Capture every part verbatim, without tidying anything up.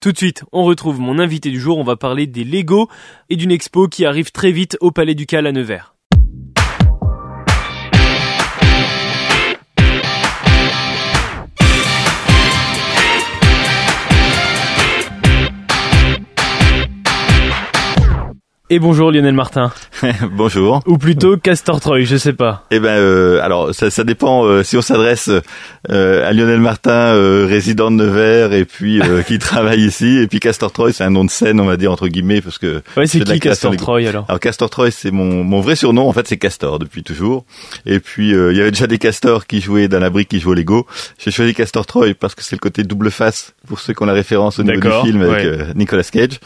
Tout de suite, on retrouve mon invité du jour, on va parler des Lego et d'une expo qui arrive très vite au Palais Ducal à Nevers. Et bonjour Lionel Martin. Bonjour. Ou plutôt Castor Troy, je sais pas. Eh ben, euh, alors ça, ça dépend euh, si on s'adresse euh, à Lionel Martin, euh, résident de Nevers et puis euh, qui travaille ici. Et puis Castor Troy, c'est un nom de scène, on va dire entre guillemets, parce que. Ouais, c'est qui Castor Troy alors? Alors Castor Troy, c'est mon mon vrai surnom. En fait, c'est Castor depuis toujours. Et puis il euh, y avait déjà des castors qui jouaient dans la brique, qui jouaient au Lego. J'ai choisi Castor Troy parce que c'est le côté double face pour ceux qui ont la référence au niveau du film avec ouais. euh, Nicolas Cage.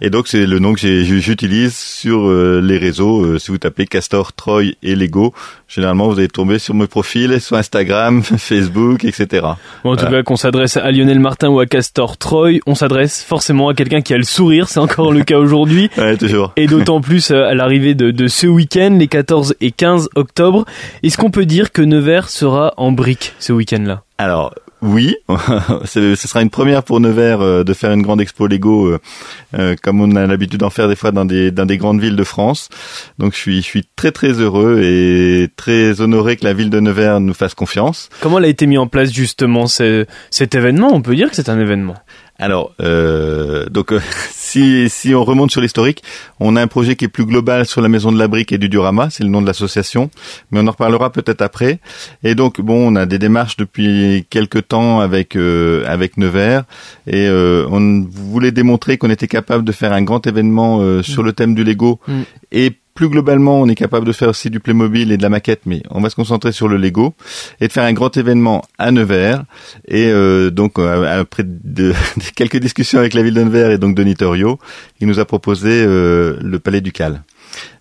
Et donc c'est le nom que j'ai, j'utilise sur euh, les réseaux. Euh, si vous tapez Castor, Troy et Lego, généralement vous allez tomber sur mes profils, sur Instagram, Facebook, et cetera. Bon, en tout voilà. cas, qu'on s'adresse à Lionel Martin ou à Castor Troy, on s'adresse forcément à quelqu'un qui a le sourire, c'est encore le cas aujourd'hui. Ouais, toujours. Et d'autant plus à l'arrivée de, de ce week-end, les quatorze et quinze octobre. Est-ce qu'on peut dire que Nevers sera en brique ce week-end-là? Alors... Oui, ce sera une première pour Nevers euh, de faire une grande expo Lego euh, euh, comme on a l'habitude d'en faire des fois dans des dans des grandes villes de France. Donc je suis je suis très très heureux et très honoré que la ville de Nevers nous fasse confiance. Comment elle a été mise en place justement ce, cet événement? On peut dire que c'est un événement. Alors, euh, donc euh, si si on remonte sur l'historique, on a un projet qui est plus global sur la Maison de la Brique et du Diorama, c'est le nom de l'association, mais on en reparlera peut-être après. Et donc bon, on a des démarches depuis quelques temps avec euh, avec Nevers, et euh, on voulait démontrer qu'on était capable de faire un grand événement euh, sur mmh. le thème du Lego mmh. et plus globalement, on est capable de faire aussi du Playmobil et de la maquette, mais on va se concentrer sur le Lego et de faire un grand événement à Nevers. Et euh, donc, euh, après de, de quelques discussions avec la ville de Nevers et donc de Nitorio, il nous a proposé euh, le Palais Ducal.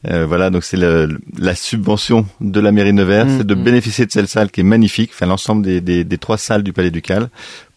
Euh, voilà, donc c'est la, la subvention de la mairie de Nevers, mmh, c'est de mmh. bénéficier de cette salle qui est magnifique, enfin l'ensemble des, des, des trois salles du Palais Ducal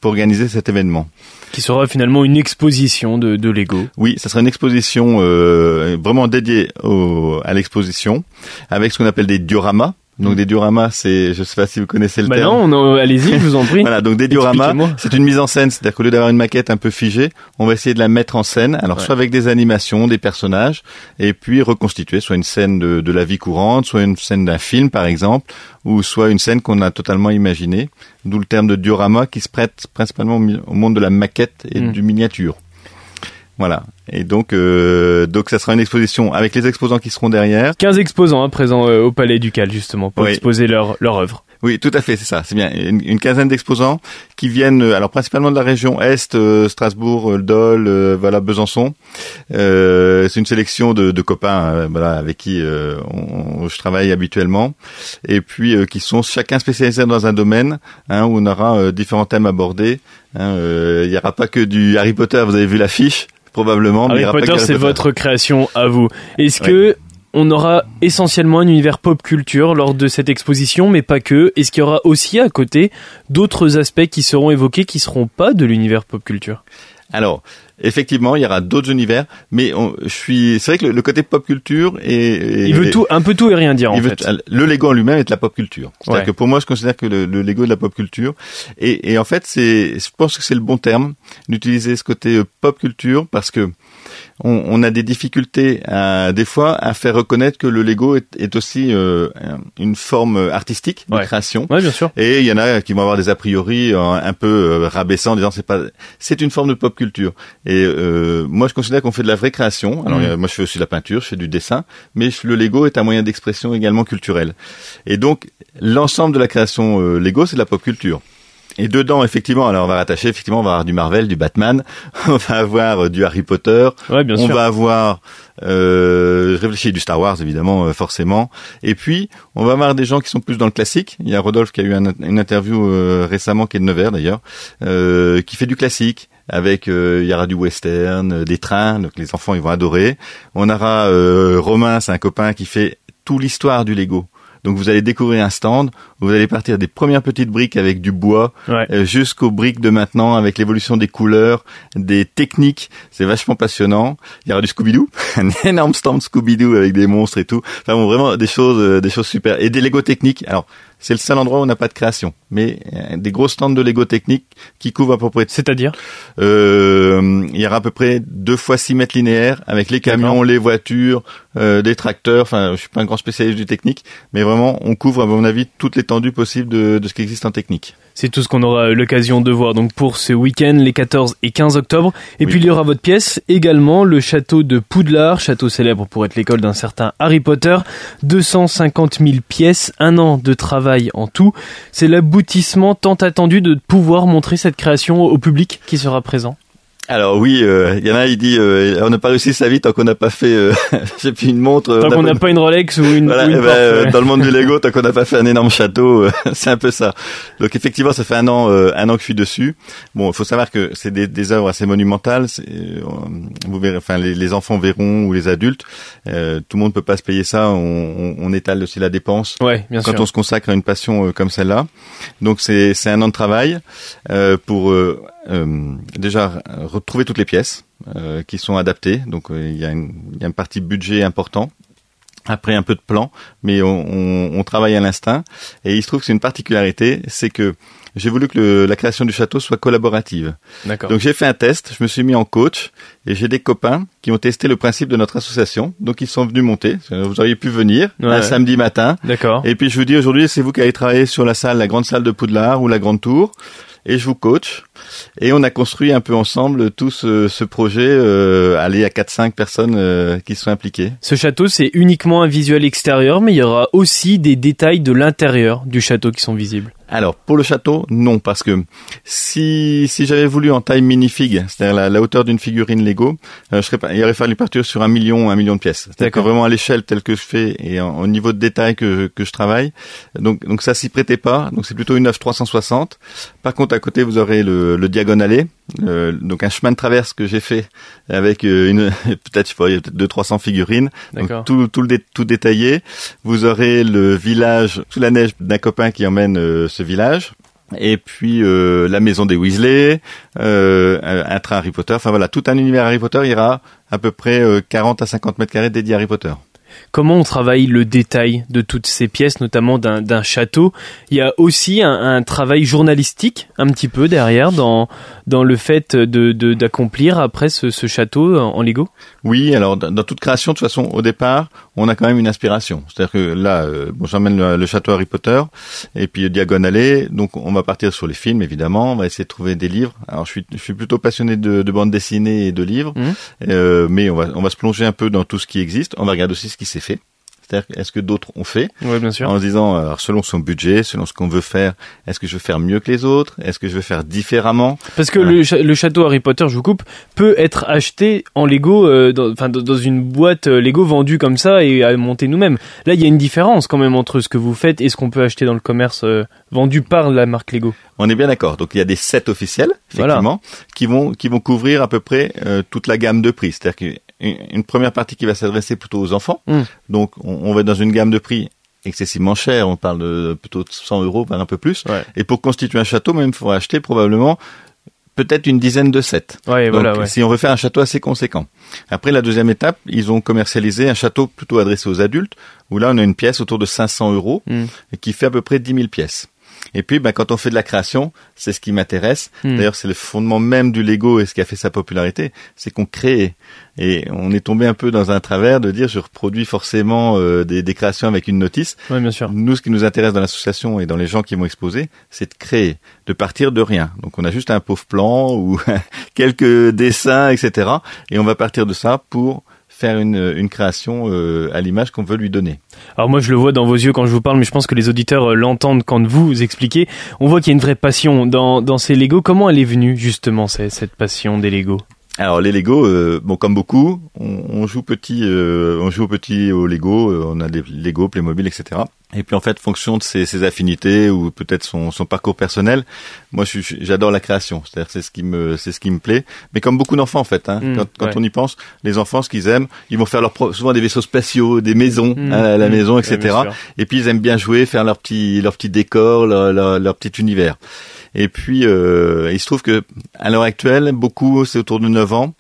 pour organiser cet événement. Qui sera finalement une exposition de, de Lego. Oui, ça sera une exposition euh, vraiment dédiée au, à l'exposition, avec ce qu'on appelle des dioramas. Donc des dioramas, c'est, je sais pas si vous connaissez le bah terme. Bah non, allez-y, je vous en prie. Voilà, donc des dioramas, c'est une mise en scène, c'est-à-dire qu'au lieu d'avoir une maquette un peu figée, on va essayer de la mettre en scène, alors ouais. soit avec des animations, des personnages, et puis reconstituer soit une scène de, de la vie courante, soit une scène d'un film par exemple, ou soit une scène qu'on a totalement imaginée, d'où le terme de diorama qui se prête principalement au monde de la maquette et mmh. du miniature. Voilà. Et donc, euh, donc ça sera une exposition avec les exposants qui seront derrière. quinze exposants à présent euh, au Palais Ducal, justement, pour oui. exposer leur, leur œuvre. Oui, tout à fait, c'est ça, c'est bien. Une, une quinzaine d'exposants qui viennent, alors principalement de la région Est, euh, Strasbourg, euh, Doll, euh, voilà, Besançon. Euh, c'est une sélection de, de copains, euh, voilà, avec qui euh, on, on, je travaille habituellement, et puis euh, qui sont chacun spécialisés dans un domaine, hein, où on aura euh, différents thèmes abordés. Il hein, euh, y aura pas que du Harry Potter, vous avez vu l'affiche, probablement. Mais Harry Potter, c'est votre création à vous. Est-ce ouais. que on aura essentiellement un univers pop culture lors de cette exposition, mais pas que? Est-ce qu'il y aura aussi à côté d'autres aspects qui seront évoqués qui seront pas de l'univers pop culture? Alors, effectivement, il y aura d'autres univers, mais on, je suis, c'est vrai que le, le côté pop culture est, est il veut tout, un peu tout et rien dire en fait. Veut, le Lego en lui-même est de la pop culture. C'est-à-dire ouais. que pour moi, je considère que le, le Lego est de la pop culture, et, et en fait, c'est, je pense que c'est le bon terme d'utiliser ce côté pop culture parce que on, on a des difficultés à, des fois à faire reconnaître que le Lego est, est aussi euh, une forme artistique de ouais. création. Ouais, bien sûr. Et il y en a qui vont avoir des a priori un peu rabaissants en disant c'est pas, c'est une forme de pop culture. Et euh, moi, je considère qu'on fait de la vraie création. Alors, mmh. moi, je fais aussi de la peinture, je fais du dessin, mais je, le Lego est un moyen d'expression également culturel. Et donc, l'ensemble de la création euh, Lego, c'est de la pop culture. Et dedans, effectivement, alors on va rattacher, effectivement, on va avoir du Marvel, du Batman, on va avoir euh, du Harry Potter, ouais, bien on sûr. va avoir, euh, je réfléchis, du Star Wars, évidemment, euh, forcément. Et puis, on va avoir des gens qui sont plus dans le classique. Il y a Rodolphe qui a eu un, une interview euh, récemment, qui est de Nevers d'ailleurs, euh, qui fait du classique. Avec euh, il y aura du western, euh, des trains, donc les enfants ils vont adorer. On aura euh, Romain, c'est un copain qui fait toute l'histoire du Lego. Donc vous allez découvrir un stand, vous allez partir des premières petites briques avec du bois, ouais, euh, jusqu'aux briques de maintenant avec l'évolution des couleurs, des techniques. C'est vachement passionnant. Il y aura du Scooby-Doo, un énorme stand Scooby-Doo avec des monstres et tout. Enfin bon, vraiment des choses, euh, des choses super. Et des Lego Techniques. Alors, c'est le seul endroit où on n'a pas de création, mais euh, des gros stands de Lego Technique qui couvrent à peu près... C'est-à-dire euh, il y aura à peu près deux fois six mètres linéaires avec les camions, d'accord, les voitures, euh, des tracteurs. Enfin, je suis pas un grand spécialiste du technique, mais vraiment, on couvre, à mon avis, toute l'étendue possible de, de ce qui existe en technique. C'est tout ce qu'on aura l'occasion de voir donc pour ce week-end, les quatorze et quinze octobre. Et oui, puis, il y aura votre pièce, également le château de Poudlard, château célèbre pour être l'école d'un certain Harry Potter. deux cent cinquante mille pièces, un an de travail en tout. C'est l'aboutissement tant attendu de pouvoir montrer cette création au public qui sera présent. Alors oui, il euh, y en a, il dit, euh, on n'a pas réussi ça vite tant qu'on n'a pas fait, euh, j'ai plus une montre. Tant qu'on n'a pas une Rolex ou une, voilà, ou une porte, bah, ouais. Dans le monde du Lego, tant qu'on n'a pas fait un énorme château, euh, c'est un peu ça. Donc effectivement, ça fait un an, euh, un an que je suis dessus. Bon, il faut savoir que c'est des, des œuvres assez monumentales. C'est, euh, vous verrez, enfin les, les enfants verront ou les adultes. Euh, tout le monde peut pas se payer ça. On, on, on étale aussi la dépense. Ouais, bien sûr. Quand on se consacre à une passion euh, comme celle-là, donc c'est, c'est un an de travail euh, pour. Euh, Euh, déjà retrouver toutes les pièces euh, qui sont adaptées, donc il euh, y a une, y a une partie budget important, après un peu de plan, mais on, on, on travaille à l'instinct. Et il se trouve que c'est une particularité, c'est que j'ai voulu que le, la création du château soit collaborative. D'accord. Donc j'ai fait un test, je me suis mis en coach et j'ai des copains qui ont testé le principe de notre association, donc ils sont venus monter. Vous auriez pu venir, ouais, un samedi matin. D'accord. Et puis je vous dis aujourd'hui, c'est vous qui allez travailler sur la salle, la grande salle de Poudlard ou la grande tour. Et je vous coach. Et on a construit un peu ensemble tout ce, ce projet, euh, aller à quatre cinq personnes euh, qui sont impliquées. Ce château, c'est uniquement un visuel extérieur, mais il y aura aussi des détails de l'intérieur du château qui sont visibles. Alors, pour le château, non, parce que si, si j'avais voulu en taille minifig, c'est-à-dire la, la hauteur d'une figurine Lego, euh, je serais pas, il aurait fallu partir sur un million, un million de pièces. C'est-à-dire que vraiment à l'échelle telle que je fais et en, au niveau de détail que je, que je travaille. Donc, donc ça s'y prêtait pas. Donc c'est plutôt une œuvre trois cent soixante. Par contre, à côté, vous aurez le, le Diagon Alley. Euh, donc un chemin de traverse que j'ai fait avec une peut-être je sais pas deux trois cents figurines, donc tout tout le dé, tout détaillé. Vous aurez le village sous la neige d'un copain qui emmène euh, ce village. Et puis euh, la maison des Weasley, euh, un train Harry Potter. Enfin voilà, tout un univers Harry Potter ira à peu près euh, quarante à cinquante mètres carrés dédiés à Harry Potter. Comment on travaille le détail de toutes ces pièces, notamment d'un, d'un château? Il y a aussi un, un travail journalistique un petit peu derrière dans, dans le fait de, de, d'accomplir après ce, ce château en, en Lego. Oui, alors dans, dans toute création, de toute façon, au départ, on a quand même une inspiration. C'est-à-dire que là, euh, bon, j'emmène le, le château Harry Potter et puis le Diagon Alley. Donc on va partir sur les films, évidemment. On va essayer de trouver des livres. Alors je suis, je suis plutôt passionné de, de bande dessinée et de livres, mmh. euh, mais on va, on va se plonger un peu dans tout ce qui existe. On va regarder aussi ce qui s'est fait. C'est-à-dire, est-ce que d'autres ont fait? Oui, bien sûr. En se disant, alors, selon son budget, selon ce qu'on veut faire, est-ce que je veux faire mieux que les autres? Est-ce que je veux faire différemment? Parce que euh, le, ch- le château Harry Potter, je vous coupe, peut être acheté en Lego, euh, dans, enfin, dans une boîte Lego vendue comme ça et à monter nous-mêmes. Là, il y a une différence quand même entre ce que vous faites et ce qu'on peut acheter dans le commerce euh, vendu par la marque Lego. On est bien d'accord. Donc, il y a des sets officiels, effectivement, voilà, qui vont, qui vont couvrir à peu près euh, toute la gamme de prix. C'est-à-dire que une première partie qui va s'adresser plutôt aux enfants. Mmh. Donc, on, on va être dans une gamme de prix excessivement chère. On parle de plutôt de cent euros, un peu plus. Ouais. Et pour constituer un château, même, il faudra acheter probablement peut-être une dizaine de sets. Ouais, donc, voilà, ouais, si on veut faire un château assez conséquent. Après, la deuxième étape, ils ont commercialisé un château plutôt adressé aux adultes, où là, on a une pièce autour de cinq cents euros, mmh, qui fait à peu près dix mille pièces. Et puis, ben, quand on fait de la création, c'est ce qui m'intéresse. Mmh. D'ailleurs, c'est le fondement même du Lego et ce qui a fait sa popularité, c'est qu'on crée. Et on est tombé un peu dans un travers de dire je reproduis forcément euh, des, des créations avec une notice. Oui, bien sûr. Nous, ce qui nous intéresse dans l'association et dans les gens qui vont exposer, c'est de créer, de partir de rien. Donc, on a juste un pauvre plan ou quelques dessins, et cetera. Et on va partir de ça pour faire une, une création euh, à l'image qu'on veut lui donner. Alors moi je le vois dans vos yeux quand je vous parle, mais je pense que les auditeurs euh, l'entendent quand vous expliquez. On voit qu'il y a une vraie passion dans, dans ces Legos. Comment elle est venue justement cette, cette passion des Legos ? Alors les Lego, euh, bon comme beaucoup, on, on joue petit, euh, on joue petit aux Lego, euh, on a des Lego, Playmobil, et cetera. Et puis en fait, fonction de ses, ses affinités ou peut-être son, son parcours personnel, moi je, j'adore la création, c'est-à-dire c'est ce qui me, c'est ce qui me plaît. Mais comme beaucoup d'enfants en fait, hein, mmh, quand, quand ouais. on y pense, les enfants ce qu'ils aiment, ils vont faire leur pro- souvent des vaisseaux spatiaux, des maisons, mmh, hein, la mmh, maison, et cetera. Ouais, et puis ils aiment bien jouer, faire leur petit, leur petit décor, leur, leur, leur petit univers. Et puis, euh, il se trouve que à l'heure actuelle, beaucoup, c'est autour de neuf ans,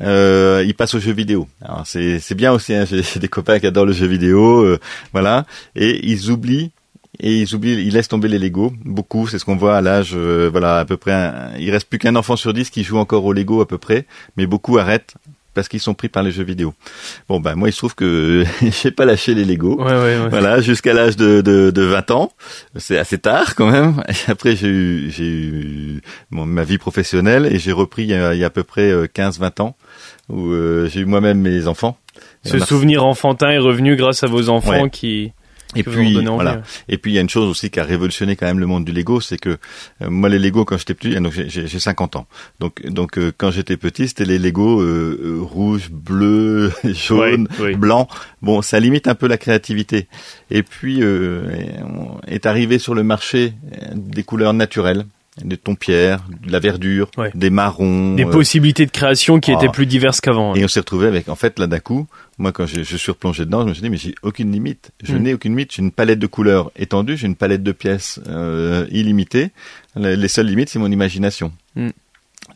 euh, ils passent aux jeux vidéo. Alors c'est, c'est bien aussi, hein, j'ai, j'ai des copains qui adorent le jeu vidéo, euh, voilà, et ils oublient. Et ils oublient, ils laissent tomber les Lego. Beaucoup, c'est ce qu'on voit à l'âge, euh, voilà, à peu près. Un, il reste plus qu'un enfant sur dix qui joue encore aux Lego à peu près, mais beaucoup arrêtent parce qu'ils sont pris par les jeux vidéo. Bon ben moi il se trouve que j'ai pas lâché les Lego. Ouais, ouais, ouais. Voilà, jusqu'à l'âge de, de de vingt ans, c'est assez tard quand même. Et après j'ai eu j'ai eu bon, ma vie professionnelle et j'ai repris il y a, il y a à peu près quinze vingt ans où euh, j'ai eu moi-même mes enfants. Ce a... souvenir enfantin est revenu grâce à vos enfants ouais. qui Et puis, voilà. Et puis, il y a une chose aussi qui a révolutionné quand même le monde du Lego, c'est que, euh, moi, les Lego, quand j'étais petit, donc j'ai, j'ai cinquante ans. Donc, donc, euh, quand j'étais petit, c'était les Lego, euh, rouge, bleu, jaune, oui, oui. blanc. Bon, ça limite un peu la créativité. Et puis, euh, est arrivé sur le marché des couleurs naturelles. Des tons pierres, de la verdure, ouais. des marrons. Des euh... possibilités de création qui ah. étaient plus diverses qu'avant. Hein. Et on s'est retrouvé avec, en fait, là d'un coup, moi quand je, je suis replongé dedans, je me suis dit, mais j'ai aucune limite. Je mm. n'ai aucune limite, j'ai une palette de couleurs étendue, j'ai une palette de pièces euh, illimitée. Les, les seules limites, c'est mon imagination. Mm.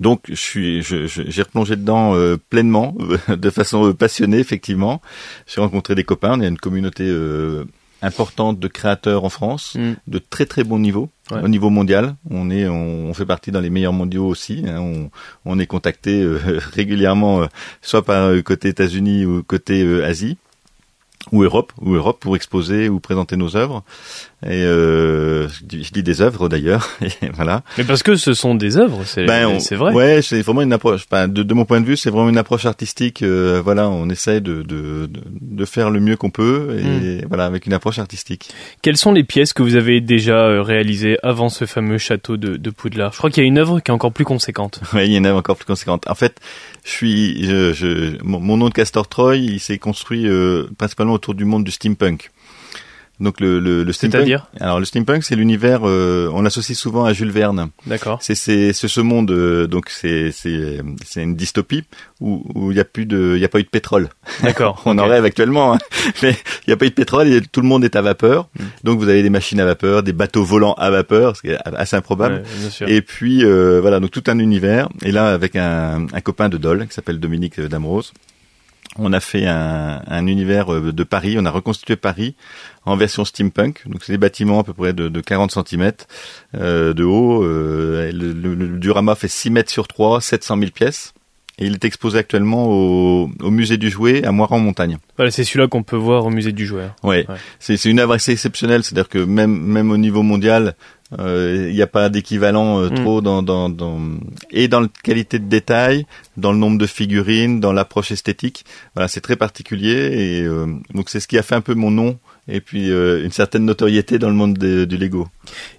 Donc, je suis, je, je, j'ai replongé dedans euh, pleinement, de façon euh, passionnée, effectivement. J'ai rencontré des copains, on a une communauté... Euh, importante de créateurs en France, mm. de très très bon niveau, ouais. au niveau mondial. On est, on, on fait partie dans les meilleurs mondiaux aussi. Hein, on, on est contacté euh, régulièrement, euh, soit par euh, côté États-Unis ou côté euh, Asie ou Europe, ou Europe pour exposer ou présenter nos œuvres. Et euh, je, dis, je dis des œuvres d'ailleurs, et voilà. Mais parce que ce sont des œuvres, c'est, ben on, c'est vrai. Ouais, c'est vraiment une approche. Ben de, de mon point de vue, c'est vraiment une approche artistique. Euh, voilà, on essaye de, de de faire le mieux qu'on peut, et mmh. voilà, avec une approche artistique. Quelles sont les pièces que vous avez déjà réalisées avant ce fameux château de, de Poudlard ? Je crois qu'il y a une œuvre qui est encore plus conséquente. Oui, il y a une œuvre encore plus conséquente. En fait, je suis, je, je, mon, mon nom de Castor Troy, il s'est construit euh, principalement autour du monde du steampunk. Donc le le, le steampunk. C'est-à-dire ? Alors le steampunk, c'est l'univers. Euh, on l'associe souvent à Jules Verne. D'accord. C'est c'est, c'est ce monde. Euh, donc c'est c'est c'est une dystopie où où il y a plus de il y a pas eu de pétrole. D'accord. on okay. en rêve actuellement, hein. mais il y a pas eu de pétrole et tout le monde est à vapeur. Mm. Donc vous avez des machines à vapeur, des bateaux volants à vapeur, ce qui est assez improbable. Ouais, bien sûr. Et puis euh, voilà donc tout un univers. Et là avec un un copain de Doll qui s'appelle Dominique D'Ambros. On a fait un, un univers de Paris, on a reconstitué Paris en version steampunk. Donc c'est des bâtiments à peu près de, de quarante centimètres euh, de haut. Euh, le, le, le diorama fait six mètres sur trois, sept cent mille pièces. Et il est exposé actuellement au, au Musée du Jouet à Moirans-en-Montagne. Voilà, c'est celui-là qu'on peut voir au Musée du Jouet. Hein. Ouais. ouais. C'est, c'est une œuvre assez exceptionnelle, c'est-à-dire que même même au niveau mondial, il euh, n'y a pas d'équivalent euh, mmh. trop dans, dans, dans, et dans la qualité de détail, dans le nombre de figurines, dans l'approche esthétique. Voilà, c'est très particulier et euh, donc c'est ce qui a fait un peu mon nom et puis euh, une certaine notoriété dans le monde de, du Lego.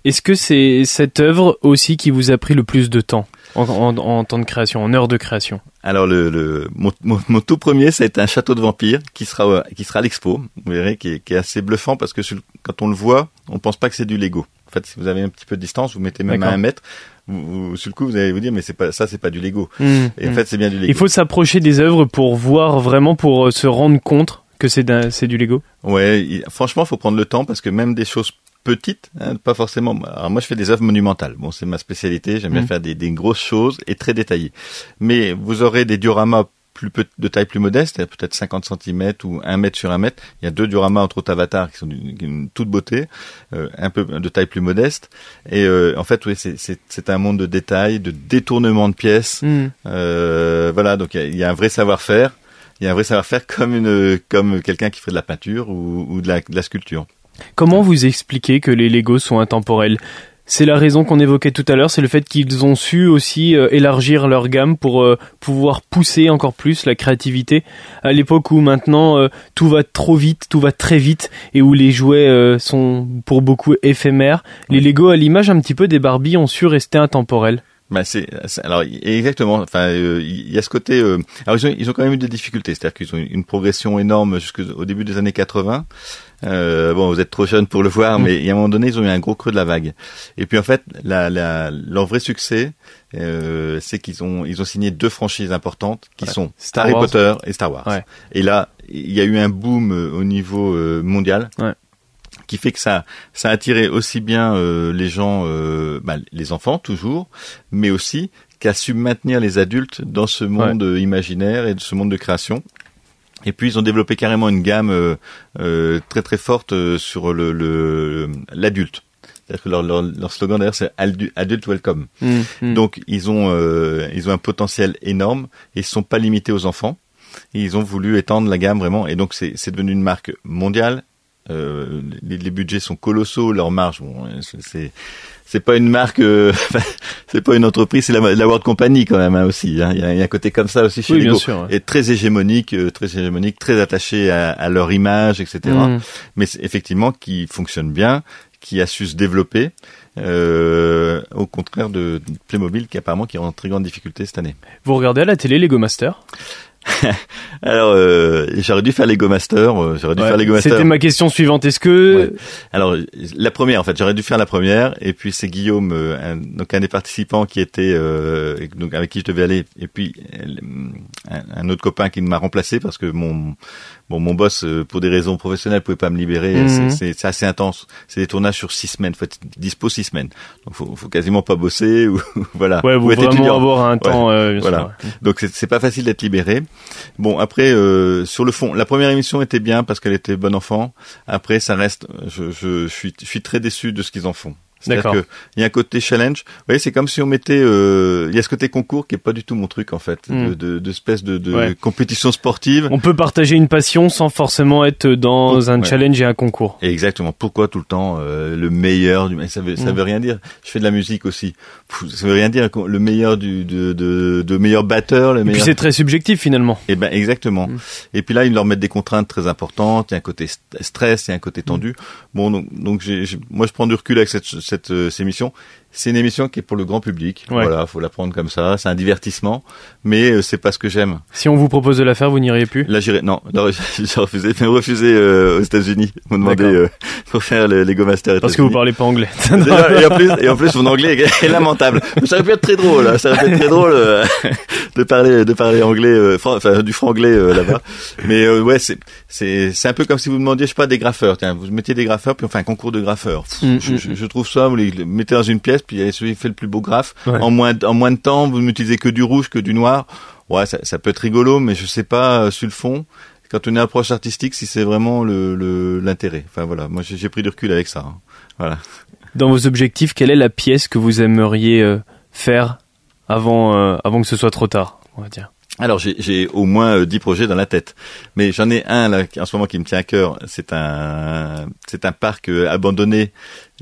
Est-ce que c'est cette œuvre aussi qui vous a pris le plus de temps en, en, en temps de création, en heure de création? Alors le, le mon, mon, mon tout premier, ça a été un château de vampires qui sera qui sera à l'expo. Vous verrez qui est, qui est assez bluffant parce que quand on le voit, on pense pas que c'est du Lego. En fait, si vous avez un petit peu de distance, vous mettez même D'accord. à un mètre. Vous, vous, sur le coup, vous allez vous dire, mais c'est pas ça, c'est pas du Lego. Mmh, et en mmh. fait, c'est bien du Lego. Il faut s'approcher des œuvres pour voir vraiment, pour se rendre compte que c'est, d'un, c'est du Lego. Ouais, franchement, faut prendre le temps parce que même des choses petites, hein, pas forcément. Alors moi, je fais des œuvres monumentales. Bon, c'est ma spécialité. J'aime bien mmh. faire des, des grosses choses et très détaillées. Mais vous aurez des dioramas plus peu, de taille plus modeste, peut-être cinquante centimètres ou un mètre sur un mètre. Il y a deux dioramas entre autres Avatar qui sont d'une toute beauté, euh, un peu de taille plus modeste. Et euh, en fait, oui, c'est, c'est, c'est un monde de détails, de détournement de pièces. Mmh. Euh, voilà, donc il y, y a un vrai savoir-faire. Il y a un vrai savoir-faire comme une, comme quelqu'un qui ferait de la peinture ou, ou de, la, de la sculpture. Comment vous expliquez que les Legos sont intemporels ? C'est la raison qu'on évoquait tout à l'heure, c'est le fait qu'ils ont su aussi euh, élargir leur gamme pour euh, pouvoir pousser encore plus la créativité à l'époque où maintenant euh, tout va trop vite, tout va très vite et où les jouets euh, sont pour beaucoup éphémères. Les Lego, à l'image un petit peu des Barbie, ont su rester intemporels. Bah c'est, c'est alors exactement. Enfin, il euh, y a ce côté. Euh, alors ils ont, ils ont quand même eu des difficultés, c'est-à-dire qu'ils ont une progression énorme jusqu'au début des années quatre-vingts. Euh, bon, vous êtes trop jeune pour le voir, mais il y a un moment donné, ils ont eu un gros creux de la vague. Et puis en fait, la, la, leur vrai succès, euh, c'est qu'ils ont, ils ont signé deux franchises importantes, qui ouais. sont Star Harry Wars. Potter et Star Wars. Ouais. Et là, il y a eu un boom au niveau mondial. Ouais. Qui fait que ça, ça a attiré aussi bien euh, les gens, euh, bah, les enfants toujours, mais aussi qu'à su maintenir les adultes dans ce monde ouais. imaginaire et ce monde de création. Et puis ils ont développé carrément une gamme euh, euh, très très forte euh, sur le, le l'adulte. C'est-à-dire que leur, leur, leur slogan d'ailleurs c'est Adult Welcome. Mmh, mmh. Donc ils ont euh, ils ont un potentiel énorme et ils sont pas limités aux enfants. Et ils ont voulu étendre la gamme vraiment et donc c'est c'est devenu une marque mondiale. Euh, les, les budgets sont colossaux, leurs marges, bon, c'est c'est pas une marque, euh, c'est pas une entreprise, c'est la, la World Company quand même hein, aussi. Hein. Il, y a, il y a un côté comme ça aussi chez oui, Lego, bien sûr, ouais. et très hégémonique, euh, très hégémonique, très attaché à, à leur image, et cetera. Mmh. Mais effectivement, qui fonctionne bien, qui a su se développer, euh, au contraire de, de Playmobil qui apparemment qui est en très grande difficulté cette année. Vous regardez à la télé Lego Master? Alors, euh, j'aurais dû faire Lego Master. Euh, j'aurais dû ouais, faire Lego Master. C'était ma question suivante. Est-ce que ouais. alors la première en fait, j'aurais dû faire la première. Et puis c'est Guillaume, euh, un, donc un des participants qui était euh, donc avec qui je devais aller. Et puis euh, un autre copain qui m'a remplacé parce que mon bon mon boss euh, pour des raisons professionnelles pouvait pas me libérer. Mmh. C'est, c'est, c'est assez intense. C'est des tournages sur six semaines. Faut être dispo six semaines. Donc faut, faut quasiment pas bosser ou voilà. Ouais, vous faut vraiment avoir un temps. Ouais. Euh, bien voilà. Sûr, ouais. Donc c'est, c'est pas facile d'être libéré. Bon après euh, sur le fond la première émission était bien parce qu'elle était bonne enfant. Après ça reste je, je, je suis je suis très déçu de ce qu'ils en font. C'est-à-dire que il y a un côté challenge. Vous voyez, c'est comme si on mettait euh, il y a ce côté concours qui est pas du tout mon truc en fait, mmh. de, de d'espèce de, de ouais. compétition sportive. On peut partager une passion sans forcément être dans Pour, un ouais. challenge et un concours. Et exactement. Pourquoi tout le temps euh, le meilleur du ça veut ça mmh. veut rien dire. Je fais de la musique aussi. Pff, ça veut rien dire le meilleur du de de, de meilleur batteur, le meilleur. Et puis c'est très subjectif finalement. Et ben exactement. Mmh. Et puis là ils leur mettent des contraintes très importantes, il y a un côté st- stress, il y a un côté tendu. Mmh. Bon donc donc j'ai, j'ai, moi je prends du recul avec cette cette Cette, euh, cette émission, c'est une émission qui est pour le grand public. Ouais. Voilà, faut la prendre comme ça. C'est un divertissement, mais euh, c'est pas ce que j'aime. Si on vous propose de la faire, vous n'iriez plus ? Là, j'irai. Non, non j'ai refusé. J'ai refusé euh, aux États-Unis. Vous demandez euh, pour faire le Lego Master. Parce que vous parlez pas anglais. et, en plus, et en plus, mon anglais est lamentable. Ça aurait pu être très drôle. Ça aurait pu être très drôle euh, de parler de parler anglais, euh, fran... enfin du franglais euh, là-bas. Mais euh, ouais, c'est c'est c'est un peu comme si vous demandiez, je sais pas, des graffeurs. Tiens, vous mettiez des graffeurs, puis on fait un concours de graffeurs. Pff, mm-hmm. je, je, je trouve ça. Vous les mettez dans une pièce. Puis il y a celui qui fait le plus beau graphe. Ouais. En moins, en moins de temps, vous n'utilisez que du rouge, que du noir. Ouais, ça, ça peut être rigolo, mais je sais pas euh, sur le fond. Quand on a une approche artistique, si c'est vraiment le, le l'intérêt. Enfin voilà, moi j'ai, j'ai pris du recul avec ça. Hein. Voilà. Dans vos objectifs, quelle est la pièce que vous aimeriez euh, faire avant euh, avant que ce soit trop tard, on va dire. Alors j'ai, j'ai au moins dix projets dans la tête, mais j'en ai un là en ce moment qui me tient à cœur. C'est un c'est un parc euh, abandonné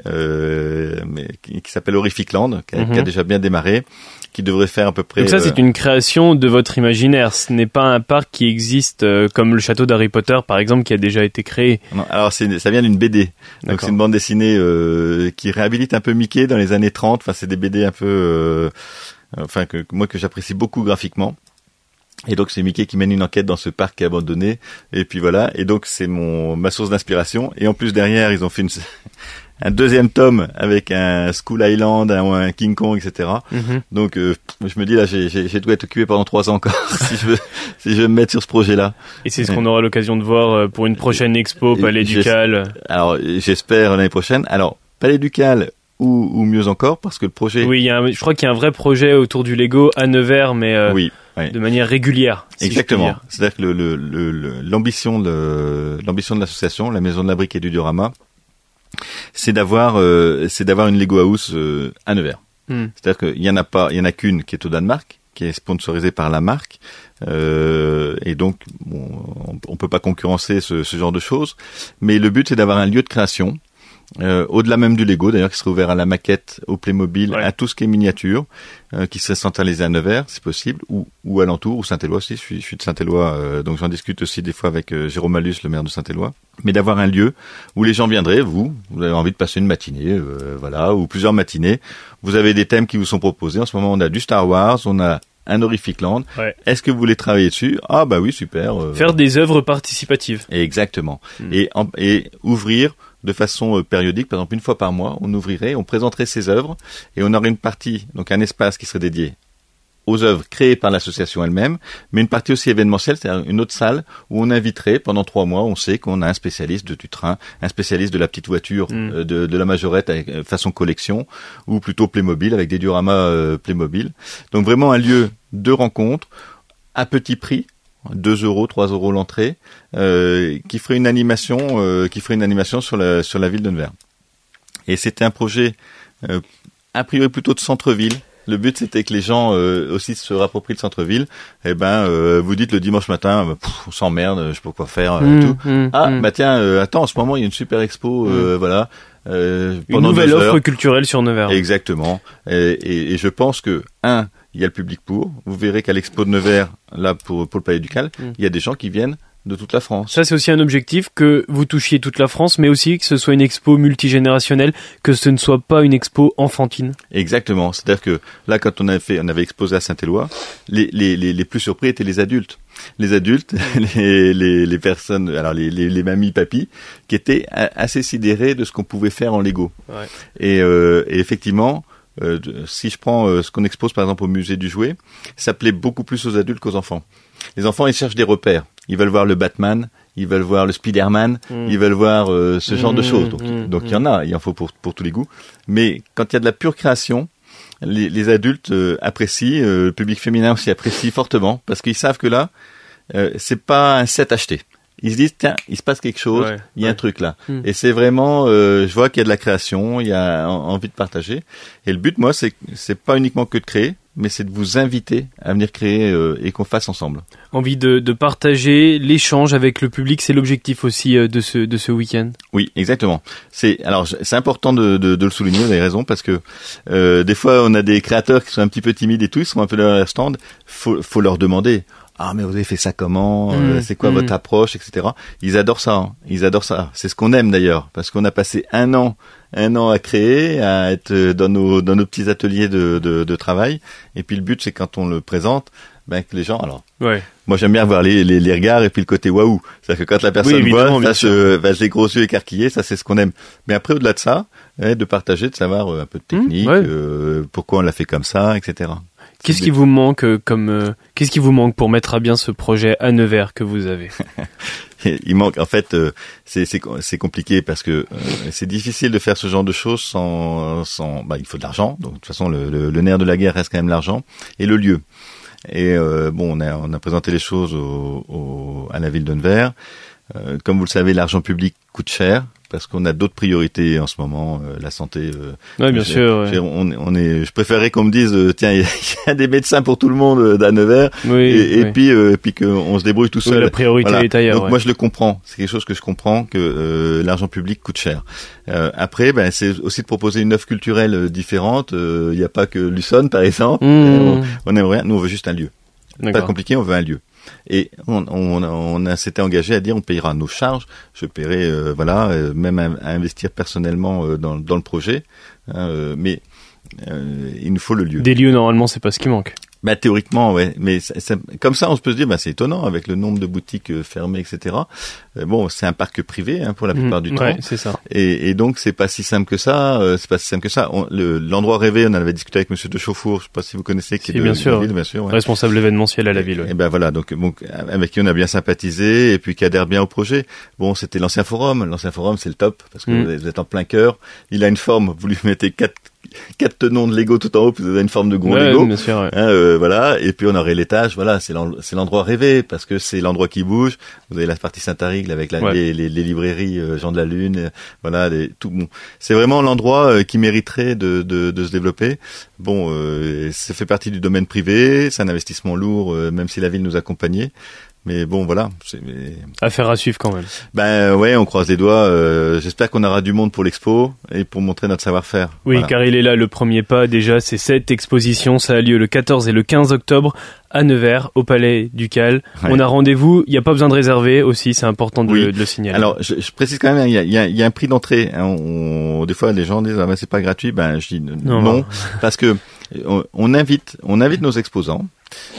euh, mais, qui, qui s'appelle Horrific Land, qui, mm-hmm. qui a déjà bien démarré, qui devrait faire à peu près. Donc ça euh... c'est une création de votre imaginaire. Ce n'est pas un parc qui existe euh, comme le château d'Harry Potter par exemple qui a déjà été créé. Non, alors c'est ça vient d'une B D. D'accord. Donc c'est une bande dessinée euh, qui réhabilite un peu Mickey dans les années trente. Enfin c'est des B D un peu euh, enfin que moi que j'apprécie beaucoup graphiquement. Et donc c'est Mickey qui mène une enquête dans ce parc abandonné et puis voilà et donc c'est mon ma source d'inspiration et en plus derrière ils ont fait une, un deuxième tome avec un School Island, un, un King Kong etc. Mm-hmm. Donc euh, je me dis là j'ai j'ai j'ai tout être occupé pendant trois ans encore si je veux si je veux me mettre sur ce projet là. Et c'est ce qu'on aura l'occasion de voir pour une prochaine expo Palais Ducal. Alors j'espère l'année prochaine. Alors Palais Ducal ou ou mieux encore parce que le projet. Oui il y a un, je crois qu'il y a un vrai projet autour du Lego à Nevers mais. Euh... Oui. Ouais. De manière régulière. Si exactement. C'est-à-dire que le, le, le, l'ambition de l'ambition de l'association, la Maison de la Brique et du Diorama, c'est d'avoir euh, c'est d'avoir une Lego House euh, à Nevers. Mm. C'est-à-dire qu'il y en a pas, il y en a qu'une qui est au Danemark, qui est sponsorisée par la marque, euh, et donc bon, on, on peut pas concurrencer ce, ce genre de choses. Mais le but c'est d'avoir un lieu de création. Euh, au-delà même du Lego d'ailleurs, qui serait ouvert à la maquette, au Playmobil, ouais. à tout ce qui est miniature, euh, qui serait centralisé à Nevers si possible, ou ou alentour, ou Saint-Éloi aussi. Je suis, je suis de Saint-Éloi, euh, donc j'en discute aussi des fois avec euh, Jérôme Malus, le maire de Saint-Éloi, mais d'avoir un lieu où les gens viendraient, vous vous avez envie de passer une matinée, euh, voilà, ou plusieurs matinées, vous avez des thèmes qui vous sont proposés. En ce moment on a du Star Wars, on a un Horrific Land. Ouais. Est-ce que vous voulez travailler dessus? Ah bah oui, super. Euh... Faire des œuvres participatives. Exactement. Mmh. Et, en, et ouvrir de façon euh, périodique, par exemple une fois par mois, on ouvrirait, on présenterait ces œuvres et on aurait une partie, donc un espace qui serait dédié aux œuvres créées par l'association elle-même, mais une partie aussi événementielle, c'est-à-dire une autre salle où on inviterait pendant trois mois, on sait qu'on a un spécialiste de, du train, un spécialiste de la petite voiture, mm. euh, de, de la majorette avec, euh, façon collection, ou plutôt Playmobil avec des dioramas euh, Playmobil. Donc vraiment un lieu de rencontre à petit prix, deux euros, trois euros l'entrée, euh, qui ferait une animation, euh, qui ferait une animation sur la, sur la ville de Nevers. Et c'était un projet, euh, a priori plutôt de centre-ville. Le but, c'était que les gens euh, aussi se rapproprient le centre-ville. Eh ben, euh, vous dites le dimanche matin, bah, pff, on s'emmerde, je sais pas quoi faire, euh, mmh, tout. Mmh, ah, mmh. bah tiens, euh, attends, en ce moment, il y a une super expo, euh, mmh. voilà. Euh, une nouvelle offre culturelle sur Nevers. Exactement. Et, et, et je pense que, un, il y a le public pour. Vous verrez qu'à l'expo de Nevers, là, pour, pour le Palais Ducal, mmh. il y a des gens qui viennent de toute la France. Ça, c'est aussi un objectif, que vous touchiez toute la France, mais aussi que ce soit une expo multigénérationnelle, que ce ne soit pas une expo enfantine. Exactement. C'est-à-dire que là, quand on avait fait, on avait exposé à Saint-Éloi, les, les, les, les plus surpris étaient les adultes. Les adultes, les, les, les personnes, alors les, les, les mamies, papis, qui étaient assez sidérés de ce qu'on pouvait faire en Lego. Ouais. Et, euh, et effectivement, euh, si je prends euh, ce qu'on expose par exemple au musée du Jouet, ça plaît beaucoup plus aux adultes qu'aux enfants. Les enfants, ils cherchent des repères. Ils veulent voir le Batman, ils veulent voir le Spider-Man, mmh. ils veulent voir euh, ce genre mmh, de choses. Donc, mmh, donc mmh. il y en a, il en faut pour, pour tous les goûts. Mais quand il y a de la pure création, les, les adultes euh, apprécient, euh, le public féminin aussi apprécie fortement, parce qu'ils savent que là, euh, c'est pas un set acheté. Ils se disent, tiens, il se passe quelque chose, ouais, il y a ouais. un truc là. Mmh. Et c'est vraiment, euh, je vois qu'il y a de la création, il y a envie de partager. Et le but, moi, c'est, c'est pas uniquement que de créer, mais c'est de vous inviter à venir créer euh, et qu'on fasse ensemble. Envie de, de partager l'échange avec le public, c'est l'objectif aussi euh, de ce de ce week-end. Oui, exactement. C'est alors c'est important de de, de le souligner. Vous avez raison, parce que euh, des fois on a des créateurs qui sont un petit peu timides et tout, ils sont un peu derrière leur stand. Faut faut leur demander. Ah mais vous avez fait ça comment, mmh, c'est quoi mmh. votre approche, et cetera. Ils adorent ça, hein. Ils adorent ça. C'est ce qu'on aime d'ailleurs, parce qu'on a passé un an, un an à créer, à être dans nos dans nos petits ateliers de de, de travail. Et puis le but, c'est quand on le présente, ben que les gens, alors. Ouais. Moi j'aime bien voir les les, les regards et puis le côté waouh. C'est-à-dire que quand la personne oui, voit, fâche, fâche les gros yeux écarquillés, ça c'est ce qu'on aime. Mais après au-delà de ça, de partager, de savoir un peu de technique, mmh, ouais. euh, pourquoi on l'a fait comme ça, et cetera. Qu'est-ce qui vous manque comme euh, qu'est-ce qui vous manque pour mettre à bien ce projet à Nevers que vous avez? Il manque en fait euh, c'est c'est c'est compliqué parce que euh, c'est difficile de faire ce genre de choses sans sans bah il faut de l'argent, donc de toute façon le, le, le nerf de la guerre reste quand même l'argent et le lieu. Et euh, bon on a on a présenté les choses au, au à la ville de Nevers. Euh, comme vous le savez, l'argent public coûte cher, parce qu'on a d'autres priorités en ce moment, euh, la santé. Euh, oui, bien sûr. Ouais. On, on est. Je préférais qu'on me dise, euh, tiens, il y, y a des médecins pour tout le monde à Nevers, oui, et, et oui. puis, euh, et puis qu'on se débrouille tout seul. Oui, la priorité voilà. est ailleurs. Donc ouais. moi, je le comprends. C'est quelque chose que je comprends, que euh, l'argent public coûte cher. Euh, après, ben, c'est aussi de proposer une offre culturelle différente. Il euh, n'y a pas que Luçon, par exemple. Mmh. Euh, on n'aime rien. Nous, on veut juste un lieu. D'accord. Pas compliqué. On veut un lieu. Et on, on, on a, s'était engagé à dire on payera nos charges, je paierai euh, voilà, euh, même à, à investir personnellement euh, dans, dans le projet, euh, mais euh, il nous faut le lieu. Des lieux normalement c'est pas ce qui manque. Bah théoriquement ouais, mais ça, ça, comme ça on peut se dire bah c'est étonnant avec le nombre de boutiques euh, fermées et cetera. Euh, bon c'est un parc privé hein, pour la plupart mmh, du ouais, temps. C'est ça. Et, et donc c'est pas si simple que ça, euh, c'est pas si simple que ça. On, le, l'endroit rêvé, on en avait discuté avec Monsieur de Chauffour, je sais pas si vous connaissez, qui si, est de, bien sûr, de la ville, bien sûr. Ouais. Responsable événementiel à la ville. Ouais. Et, et ben voilà donc bon, avec qui on a bien sympathisé et puis qui adhère bien au projet. Bon c'était l'ancien forum, l'ancien forum c'est le top parce que mmh. vous êtes en plein cœur. Il a une forme, vous lui mettez quatre quatre tenons de Lego tout en haut, puis vous avez une forme de gros ouais, Lego. Bien sûr, ouais. hein, euh, voilà. Et puis on aurait l'étage, voilà, c'est, l'en- c'est l'endroit rêvé parce que c'est l'endroit qui bouge. Vous avez la partie Saint-Arigle avec la, ouais. les, les, les librairies euh, Jean de la Lune, euh, voilà, les, tout. Bon, c'est vraiment l'endroit euh, qui mériterait de, de, de se développer. Bon, euh, ça fait partie du domaine privé, c'est un investissement lourd, euh, même si la ville nous accompagnait. Mais bon, voilà. C'est, mais... Affaire à suivre quand même. Ben ouais, on croise les doigts. Euh, j'espère qu'on aura du monde pour l'expo et pour montrer notre savoir-faire. Oui, voilà. Car il est là le premier pas. Déjà, c'est cette exposition. Ça a lieu le quatorze et le quinze octobre à Nevers, au Palais Ducal. Ouais. On a rendez-vous. Il n'y a pas besoin de réserver aussi. C'est important de, oui. le, de le signaler. Alors, je, je précise quand même, il y a, y, a, y a un prix d'entrée. On, on, des fois, les gens disent ah ben c'est pas gratuit. Ben je dis non, non parce que on, on invite, on invite nos exposants.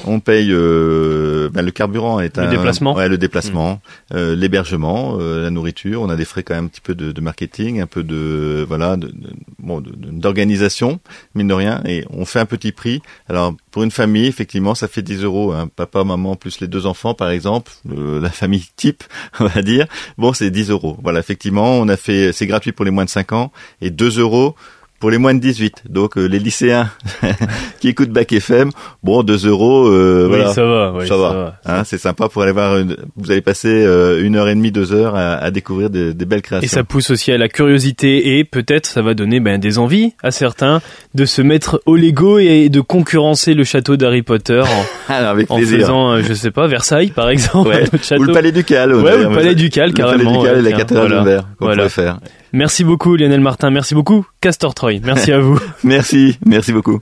On paye euh, ben le carburant est le un, déplacement, ouais, le déplacement, mmh. euh, l'hébergement, euh, la nourriture. On a des frais quand même un petit peu de, de marketing, un peu de voilà, de, de, bon, de, de, d'organisation mine de rien. Et on fait un petit prix. Alors pour une famille, effectivement, ça fait dix euros. Hein, papa, maman, plus les deux enfants, par exemple, euh, la famille type, on va dire. Bon, c'est dix euros. Voilà, effectivement, on a fait. C'est gratuit pour les moins de cinq ans et deux euros. Pour les moins de dix-huit, donc euh, les lycéens qui écoutent BacFM, bon, deux euros, euh, oui, voilà, ça va, oui, ça, ça va, va. Hein, c'est sympa pour aller voir, une... vous allez passer euh, une heure et demie, deux heures à, à découvrir des, des belles créations. Et ça pousse aussi à la curiosité et peut-être ça va donner ben, des envies à certains de se mettre au Lego et de concurrencer le château d'Harry Potter en, avec en faisant, euh, je sais pas, Versailles par exemple, ouais, ou le Palais Ducal, ouais, ou le Palais Ducal, carrément. Le Palais Ducal et la cathédrale de Nevers, qu'on voilà. pourrait faire. Merci beaucoup Lionel Martin, merci beaucoup Castor Troy, merci à vous. Merci, merci beaucoup.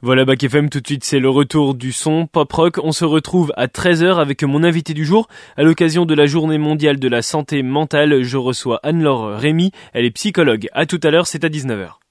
Voilà BacFM, tout de suite c'est le retour du son pop rock. On se retrouve à treize heures avec mon invité du jour. À l'occasion de la journée mondiale de la santé mentale, je reçois Anne-Laure Rémy, elle est psychologue. À tout à l'heure, c'est à dix-neuf heures.